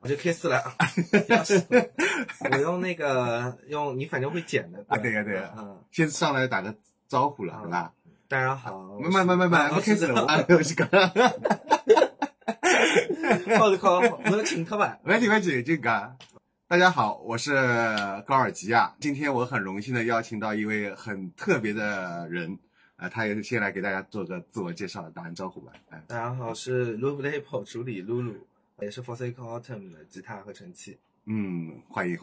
我就可以撕来啊！我用那个用你反正会剪的啊，对呀对呀，嗯，先上来打个招呼了，好吧？大家好，慢慢，我开始了，我去搞。我靠，我请他吧，问题这个。大家好，我是高尔基亚。今天我很荣幸的邀请到一位很特别的人，他也是先来给大家做个自我介绍，打声招呼吧。大家好，我是 LuuvLabeL 主理露露，也是 Forseek Autumn 的吉他合成器。嗯，欢迎，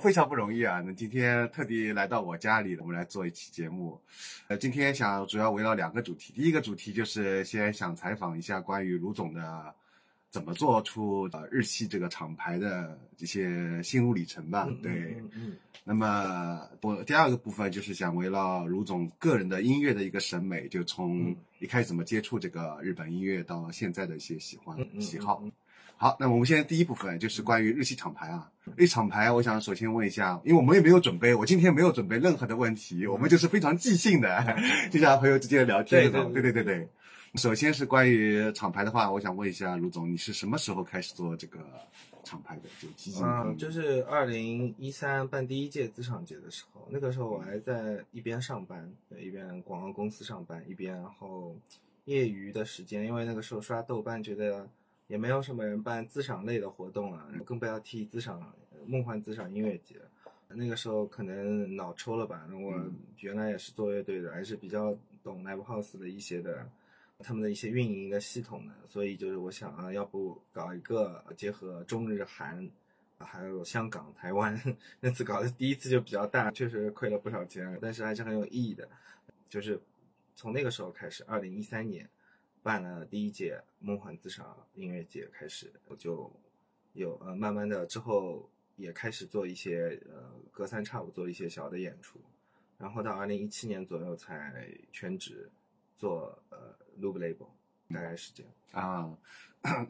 非常不容易啊！那今天特地来到我家里，我们来做一期节目。今天想主要围绕两个主题，第一个主题就是先想采访一下关于卢总的怎么做出日系这个厂牌的一些心路里程吧。对，那么我第二个部分就是想围绕卢总个人的音乐的一个审美，就从一开始怎么接触这个日本音乐到现在的一些喜好。好，那我们现在第一部分就是关于日系厂牌啊。日系厂牌，我想首先问一下，因为我们也没有准备，我今天没有准备任何的问题，我们就是非常即兴的，就像朋友之间聊天这种。对。首先是关于厂牌的话，我想问一下卢总，你是什么时候开始做这个厂牌的？就基金？就是2013办第一届资厂节的时候，那个时候我还在一边上班，一边广告公司上班，一边然后业余的时间，因为那个时候刷豆瓣觉得。也没有什么人办资赏类的活动啊，更不要提资赏梦幻资赏音乐节。那个时候可能脑抽了吧，我原来也是做乐队的，还是比较懂 live house 的一些的，他们的一些运营的系统的，所以就是我想要不搞一个结合中日韩，还有香港、台湾，那次搞的第一次就比较大，确实亏了不少钱，但是还是很有意义的。就是从那个时候开始，2013年。办了第一届梦幻资赏音乐节开始，我就有慢慢的之后也开始做一些隔三差五做一些小的演出，然后到2017年左右才全职做LuuvLabeL，大概是这样啊。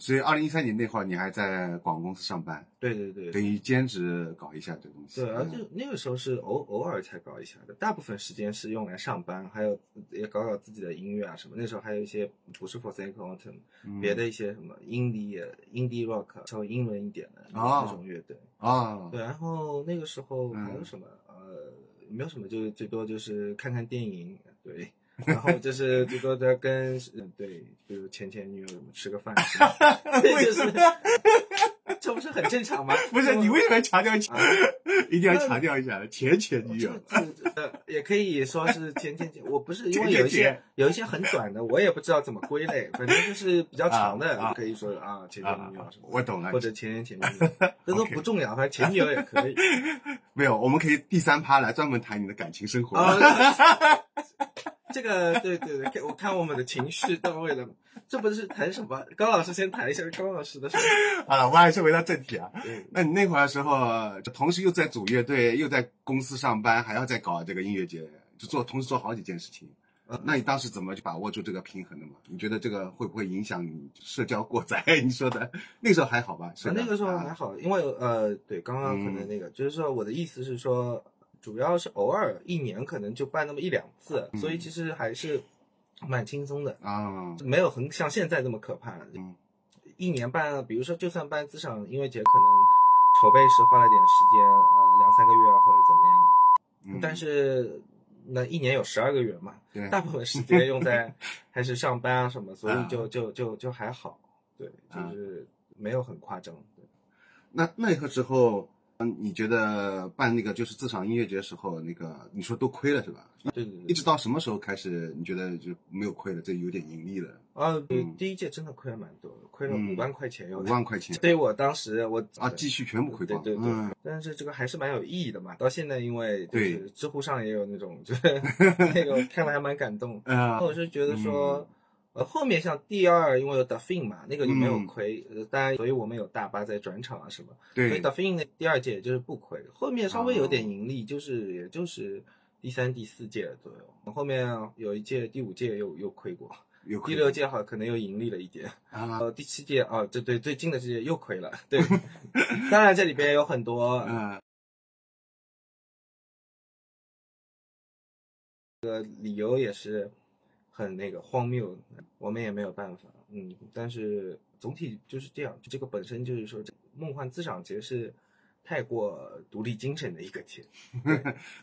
所以2013年那会儿你还在广告公司上班？对，等于兼职搞一下这东西。对，而且那个时候是偶尔才搞一下的，大部分时间是用来上班，还有也搞自己的音乐啊什么。那时候还有一些不是 Forseek Autumn，别的一些什么 Indie Rock 稍微英文一点的那种乐队啊。对，然后那个时候还有什么没有什么，就是最多就是看看电影，对。然后就是最多在跟对，比如前女友吃个饭，这就是这不是很正常吗？不是，你为什么要强调？一定要强调一下前女友。也可以说是前，我不是因为有一些很短的，我也不知道怎么归类，反正就是比较长的，可以说啊前女友什么，我懂了，或者前女友，这都不重要，反正前女友也可以。没有，我们可以第三趴来专门谈你的感情生活。这个对，我看我们的情绪到位了，这不是谈什么？高老师先谈一下高老师的事啊，我还是回到正题啊。那你那会儿的时候，同时又在组乐队，又在公司上班，还要再搞这个音乐节，就同时做好几件事情。那你当时怎么去把握住这个平衡的嘛？你觉得这个会不会影响你社交过载？你说的那时候还好吧？是那个时候还好，因为对，刚刚可能那个就是说，我的意思是说。主要是偶尔一年可能就办那么一两次，所以其实还是蛮轻松的啊，没有很像现在这么可怕。一年办，比如说就算办资赏音乐节，可能筹备时花了点时间，2-3个月或者怎么样。但是那一年有12个月嘛，大部分时间用在还是上班啊什么，所以就还好，对，就是没有很夸张。那一刻之后。你觉得办那个就是自赏音乐节的时候，那个你说都亏了是吧？对，一直到什么时候开始你觉得就没有亏了，这有点盈利了啊？第一届真的亏了蛮多，亏了5万块钱，5万块钱。对，我当时我继续全部亏光。对。但是这个还是蛮有意义的嘛，到现在因为对知乎上也有那种，就是那个看了还蛮感动。我是觉得说。后面像第二，因为有 Duffin 嘛，那个就没有亏，当然，所以我们有大巴在转场啊什么，对，所以 Duffin 的第二届也就是不亏，后面稍微有点盈利，就是也就是第3、第4届左右，后面有一届第5届又亏过，第6届好可能又盈利了一点，第7届啊，对，最近的这届又亏了，对，当然这里边有很多理由也是。很那个荒谬，我们也没有办法。嗯，但是总体就是这样，这个本身就是说梦幻自赏节是太过独立精神的一个节。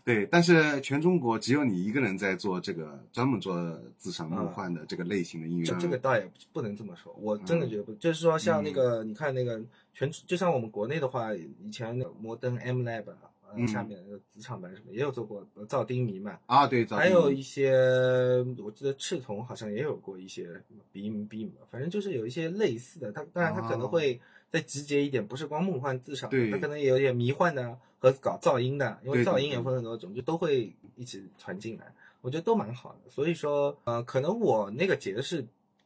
对，但是全中国只有你一个人在做这个专门做自赏梦幻的这个类型的音乐，这个倒也不能这么说，我真的觉得不，就是说像那个你看那个全，就像我们国内的话，以前那个摩登 M Lab 下面的子厂版什么也有做过，造丁迷嘛，啊对，还有一些我记得赤瞳好像也有过一些 beam， 反正就是有一些类似的，它当然它可能会再集结一点，不是光梦幻自赏，它可能也有点迷幻的和搞噪音的，因为噪音也分很多种，就都会一起传进来，我觉得都蛮好的。所以说可能我那个节是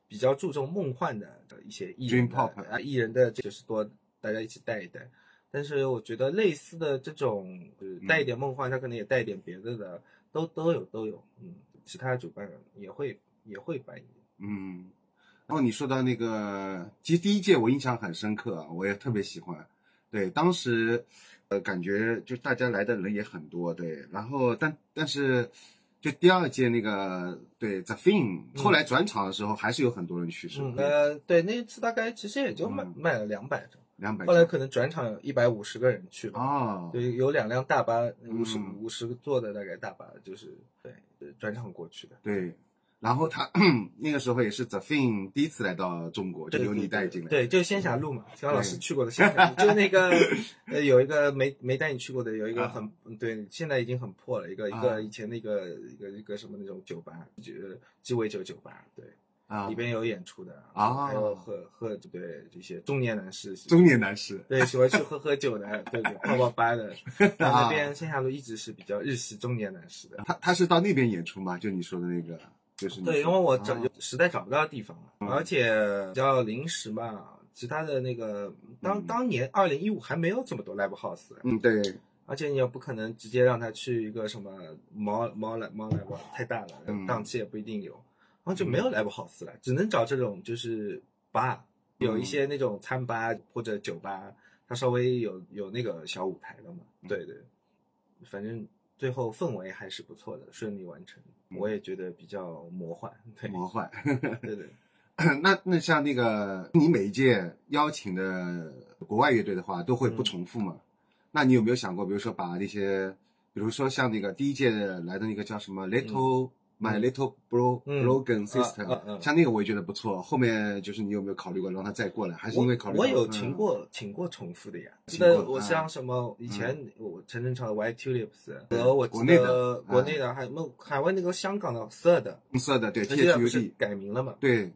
比较注重梦幻的一些艺人啊，艺人的就是多大家一起带一带。但是我觉得类似的这种带一点梦幻，它可能也带一点别的的，都有，嗯，其他主办也会办一点，嗯。然后你说到那个，其实第一届我印象很深刻，我也特别喜欢，对，当时感觉就大家来的人也很多，对，然后但是就第二届那个对 The Fin， 后来转场的时候还是有很多人去，是吧？对，那次大概其实也就卖了200张。200，后来可能转场有150个人去了啊，对，有2辆大巴，50个坐的大概大巴，就是对转场过去的。对，然后他那个时候也是 The Fin 第一次来到中国，就由你带进来，对，就仙霞路嘛，小老师去过的仙霞路，就那个有一个没带你去过的，有一个很对，现在已经很破了，一个以前那个一个什么那种酒吧，鸡尾酒酒吧，对。里边有演出的啊，还有喝对这些中年男士对喜欢去喝酒的，对对，泡泡吧的。那边仙霞路一直是比较日系中年男士的。他是到那边演出吗？就你说的那个，就是对，因为我实在找不到地方了，而且比较临时嘛。其他的那个当年2015还没有这么多 live house， 嗯对。而且你也不可能直接让他去一个什么猫来吧，太大了，档期也不一定有。然后就没有 live house 了，只能找这种就是吧，有一些那种餐吧或者酒吧，它稍微有那个小舞台的嘛。对对，反正最后氛围还是不错的，顺利完成。我也觉得比较魔幻，对，魔幻，对对。那像那个你每一届邀请的国外乐队的话，都会不重复嘛？那你有没有想过，比如说把那些，比如说像那个第一届来的那个叫什么 My Little Broken Sister，像那个我也觉得不错。后面就是你有没有考虑过让他再过来，还是因为考虑过我有请过重复的呀？记得我像什么以前我陈晨唱的 White Tulips， 和我记得国内的还有海外那个香港的色的对，现在不是改名了嘛？对，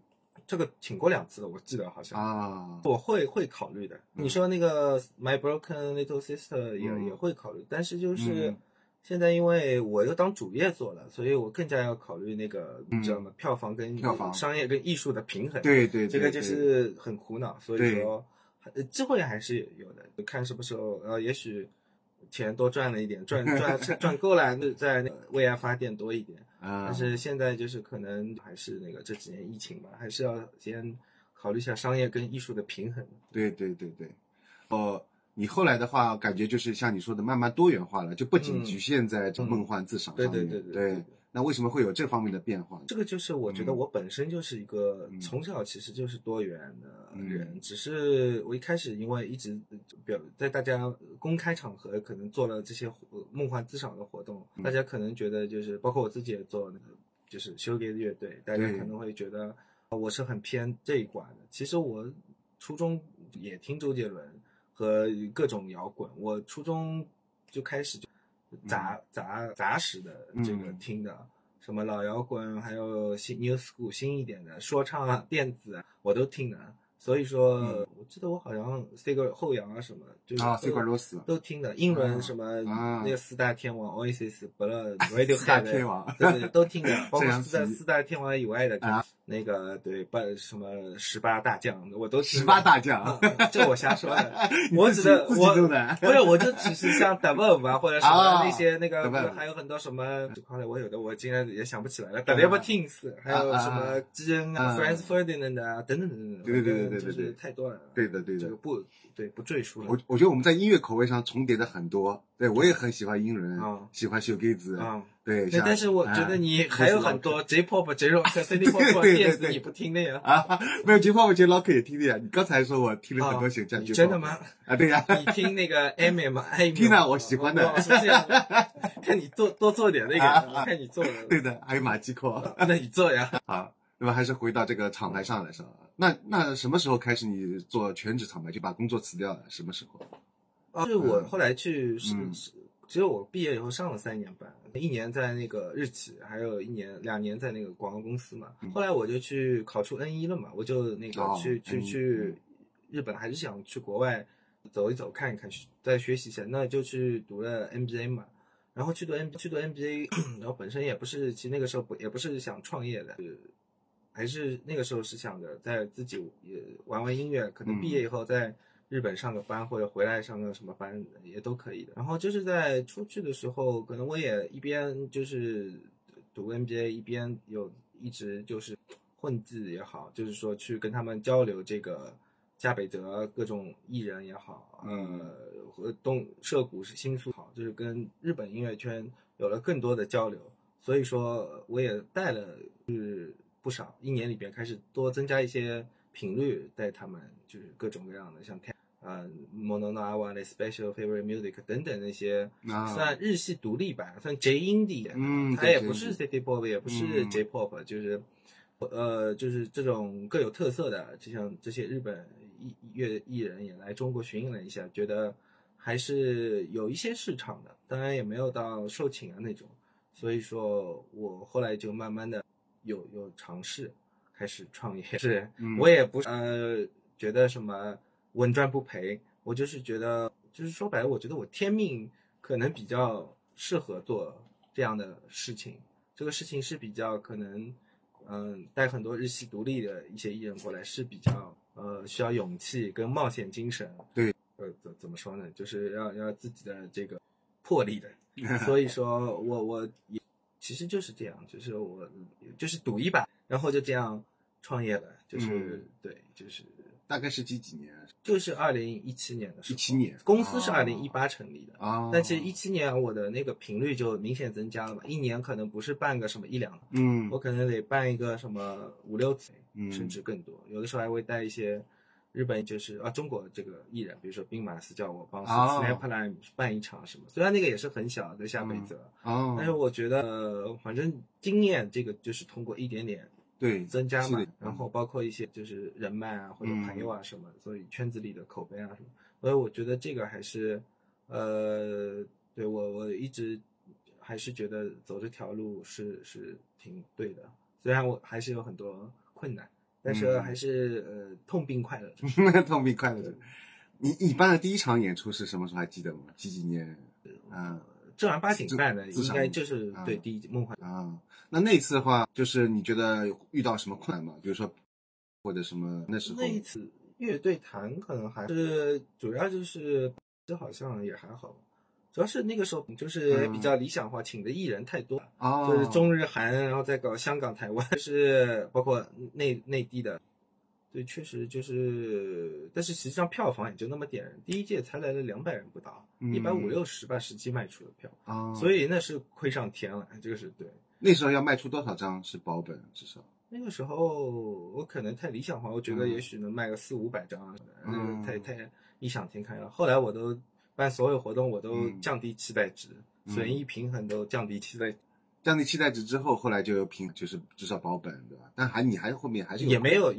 这个请过2次了，我记得好像啊，我会考虑的。你说那个 My Broken Little Sister 也会考虑，但是就是。现在因为我又当主业做了，所以我更加要考虑那个知道吗？票房跟商业跟艺术的平衡。对，这个就是很苦恼。所以说，机会还是有的，看什么时候。也许钱多赚了一点，赚够了，再为爱发电多一点。但是现在就是可能还是那个这几年疫情吧，还是要先考虑一下商业跟艺术的平衡。对，你后来的话，感觉就是像你说的，慢慢多元化了，就不仅局限在梦幻自赏上面。对。那为什么会有这方面的变化？这个就是我觉得我本身就是一个从小其实就是多元的人，只是我一开始因为一直在大家公开场合可能做了这些梦幻自赏的活动，大家可能觉得就是包括我自己也做那个就是修给乐队，大家可能会觉得我是很偏这一挂的。其实我初中也听周杰伦。和各种摇滚，我初中就开始就杂食的这个听的，什么老摇滚，还有new school 新一点的说唱啊、电子啊，我都听的。所以说，我记得我好像 Sigur 后摇啊什么，就是Sigur 罗斯都听的，英伦什么那个四大天王 Oasis、Blur、Radiohead 四大天王，对都听的，包括四大天王以外的。那个对，什么18大将，我都听。18大将，这我瞎说的。我指的不是，我就只是像 Double 啊，或者什么那些那个，还有很多什么，我有的我竟然也想不起来了。Double Teens， 还有什么 Gene 啊、Friends Ferdinand 啊，等等。对，就是太多了。对的，这个不赘述了。我觉得我们在音乐口味上重叠的很多。对，我也很喜欢英伦，喜欢秀 G 子。对，但是我觉得你还有很多 J-pop、J-rock、City Pop 电子你不听的呀？啊，没有 J-pop、J-rock 可以听的呀。你刚才说我听了很多型这样 J-pop， 真的吗？啊，对呀。你听那个 M 吗？听了，我喜欢的。是这样，看你多做点那个，看你做的。对的，还有马吉克，那你做呀。啊，那么还是回到这个厂牌上来说，那什么时候开始你做全职厂牌，就把工作辞掉了？什么时候？啊，是我后来去。只有我毕业以后上了3年半，1年在那个日企，还有2年在那个广告公司嘛。后来我就去考出 N1 了嘛，我就那个去日本，还是想去国外走一走看一看，再学习一下。那就去读了 MBA 嘛，然后去读 MBA， 然后本身也不是，其实那个时候也不是想创业的，还是那个时候是想着在自己也玩音乐，可能毕业以后在。日本上个班或者回来上个什么班也都可以的。然后就是在出去的时候，可能我也一边就是读 MBA， 一边有一直就是混迹也好，就是说去跟他们交流这个加北泽各种艺人也好，和涉谷新宿好，就是跟日本音乐圈有了更多的交流。所以说我也带了就是不少，1年里边开始多增加一些频率带他们，就是各种各样的像。Mono no Aware Special Favorite Music 等等那些，算日系独立吧，算 J Indie， 它也不是 City Pop， 也不是 J Pop， 就是就是这种各有特色的，就像这些日本艺人也来中国巡演了一下，觉得还是有一些市场的，当然也没有到受请啊那种，所以说我后来就慢慢的有尝试开始创业，是我也不是觉得什么。稳赚不赔，我就是觉得，就是说白了，我觉得我天命可能比较适合做这样的事情。这个事情是比较可能，带很多日系独立的一些艺人过来是比较需要勇气跟冒险精神。对，怎么说呢？就是要自己的这个魄力的。所以说我也其实就是这样，就是我就是赌一把，然后就这样创业了，就是、对，就是。大概是几年？就是2017年的时候。17年，公司是2018成立的啊。但其实17年我的那个频率就明显增加了嘛，1年可能不是办个什么1-2，我可能得办一个什么5-6次，甚至更多。有的时候还会带一些日本就是中国这个艺人，比如说兵马司叫我帮 Snapline 办一场什么，虽然那个也是很小，在下北泽，但是我觉得反正经验这个就是通过一点点。对，增加嘛，然后包括一些就是人脉啊，或者朋友啊什么，所以圈子里的口碑啊什么，所以我觉得这个还是，对我一直还是觉得走这条路是挺对的，虽然我还是有很多困难，但是还是痛并快乐着，痛并快乐着。你办的第一场演出是什么时候还记得吗？几年？正儿八经办的应该就是对第一梦幻啊。那次的话，就是你觉得遇到什么困难吗？比如说或者什么那时候那一次乐队谈可能还是主要就是这好像也还好，主要是那个时候就是比较理想化，请的艺人太多啊，就是中日韩，然后再搞香港、台湾，就是包括内地的。对，确实就是，但是实际上票房也就那么点，第一届才来了200人不到，150-160吧，实际卖出的票，所以那是亏上天了，这个是对。那时候要卖出多少张是保本？至少那个时候我可能太理想化，我觉得也许能卖个400-500张，太异想天开了。后来我都办所有活动，我都降低期待值，损益平衡都降低期待值。降低期待值之后，后来就有就是至少保本，对吧？但你还后面还是有也没有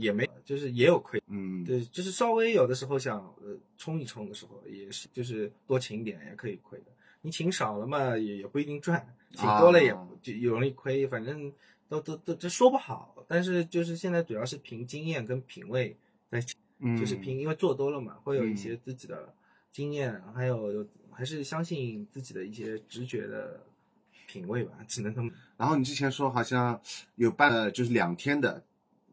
就是也有亏，对，就是稍微有的时候想冲一冲的时候，也是就是多请点也可以亏的。你请少了嘛，也不一定赚；请多了也容易亏，反正都这说不好。但是就是现在主要是凭经验跟品味在，就是因为做多了嘛，会有一些自己的经验，还有还是相信自己的一些直觉的。品味吧，只能这么。然后你之前说好像有办了，就是2天的，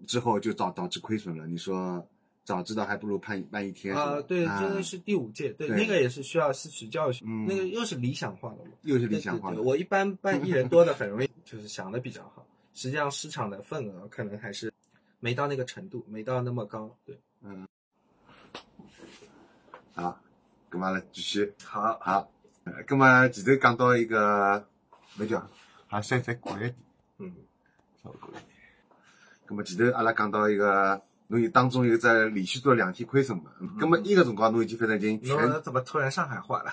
之后就导致亏损了。你说早知道还不如办1天啊，对，真的是第5届，对，那个也是需要吸取教训，那个又是理想化了嘛，又是理想化了。我一般办艺人多的很容易，就是想的比较好，实际上市场的份额可能还是没到那个程度，没到那么高，对，好，咁啊，继续，好，咁啊，前头讲到一个。没讲啊三只怪一点，稍微怪一点。咁么前头阿拉讲到一个，侬有当中有只连续做2天亏损嘛？咁么伊个辰光侬已经反正已经全。侬怎么突然上海话了？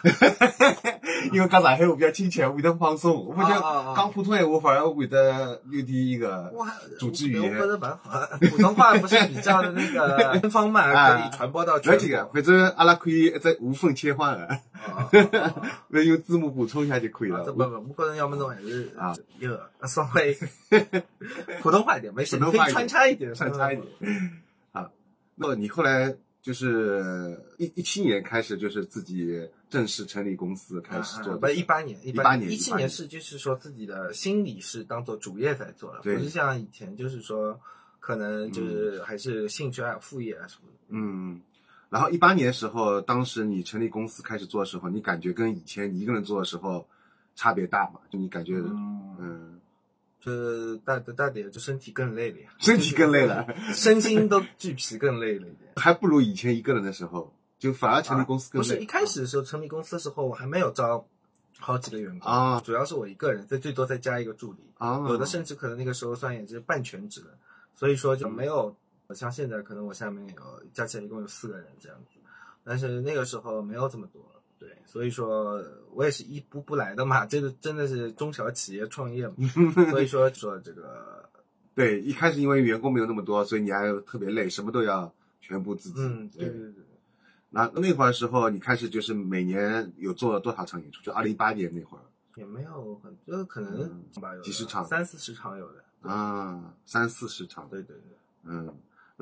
因为讲上海话比较亲切，会得放松。我觉得讲普通闲话反而会得有点一个组织语言。我觉得蛮好，普通话不是比较的那个官方嘛，可以传播到全国。这个，反正阿拉可以再无缝切换的，用字幕补充一下就可以了。不，我觉得要么侬还是稍微普通话一点，没事，可以穿插一点，穿插一点。啊，那你后来就是17年开始，就是自己正式成立公司开始做，不是18年，17年是就是说自己的心理是当做主业在做了，不是像以前就是说可能就是还是兴趣啊、副业啊什么的。嗯，然后18年的时候，当时你成立公司开始做的时候，你感觉跟以前你一个人做的时候差别大嘛？就你感觉就是大点，就身体更累了呀，身体更累了，身心都俱疲，更累了一点，还不如以前一个人的时候，就反而成立公司更累。不是一开始的时候，成立公司的时候，我还没有招好几个员工啊，主要是我一个人，最多再加一个助理啊，有的甚至可能那个时候算也是半全职的，所以说就没有像现在，可能我下面有加起来一共有4个人这样子，但是那个时候没有这么多。对，所以说我也是一步步来的嘛，这个真的是中小企业创业嘛，所以说这个，对，一开始因为员工没有那么多，所以你还特别累，什么都要全部自己。对。那会儿的时候，你开始就是每年有做多少场演出？就2018年那会儿，也没有很，就可能几十场，30-40场有的啊，30-40场。对。嗯。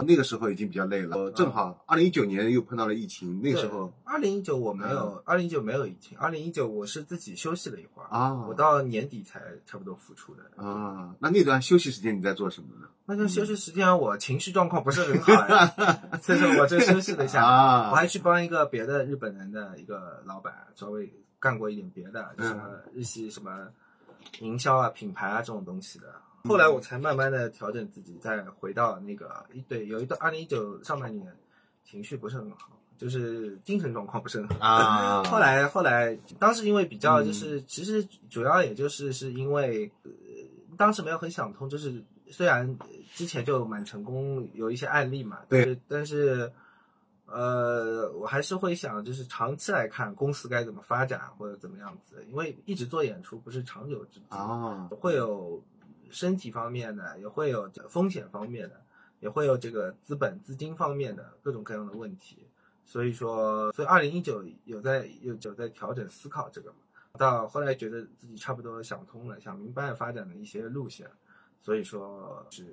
那个时候已经比较累了，正好2019年又碰到了疫情，那个时候2019我没有，2019没有疫情，2019我是自己休息了一会儿啊，我到年底才差不多复出的啊。那段休息时间你在做什么呢？那段休息时间我情绪状况不是很好呀，所以说我就休息了一下啊。我还去帮一个别的日本人的一个老板稍微干过一点别的，就是日系什么营销啊、品牌啊这种东西的。后来我才慢慢的调整自己，再回到那个有一段2019上半年情绪不是很好，就是精神状况不是很好啊。后来当时因为比较就是其实主要也就是因为当时没有很想通，就是虽然之前就蛮成功有一些案例嘛，对，但是我还是会想，就是长期来看公司该怎么发展或者怎么样子，因为一直做演出不是长久之计啊，会有身体方面的，也会有风险方面的，也会有这个资本资金方面的各种各样的问题，所以2019有在调整思考这个嘛，到后来觉得自己差不多想通了，想明白发展的一些路线，所以说是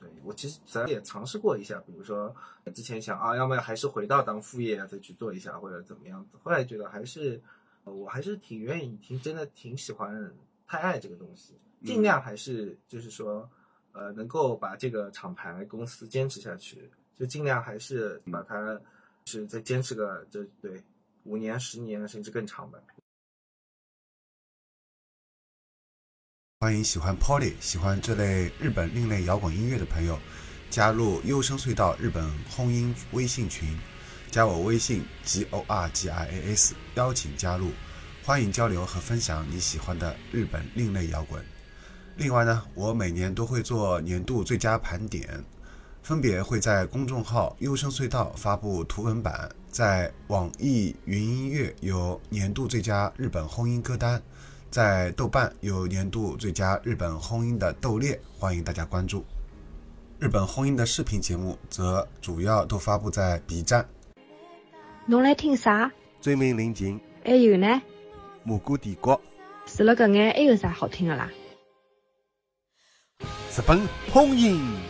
对我其实咱也尝试过一下，比如说之前想要么还是回到当副业再去做一下或者怎么样子，后来觉得还是我还是挺愿意，真的挺喜欢太爱这个东西。尽量还是就是说，能够把这个厂牌公司坚持下去，就尽量还是把它是再坚持个对5年、10年甚至更长吧。欢迎喜欢 Poly、喜欢这类日本另类摇滚音乐的朋友，加入优声隧道日本轰音微信群，加我微信 GORGIAS 邀请加入，欢迎交流和分享你喜欢的日本另类摇滚。另外呢，我每年都会做年度最佳盘点，分别会在公众号优声隧道发布图文版，在网易云音乐有年度最佳日本轰音歌单，在豆瓣有年度最佳日本轰音的豆列，欢迎大家关注。日本轰音的视频节目则主要都发布在 B 站。侬来听啥？追名临近。还有呢？蘑菇帝国。除了搿眼，还有啥好听的啦？日本轰音。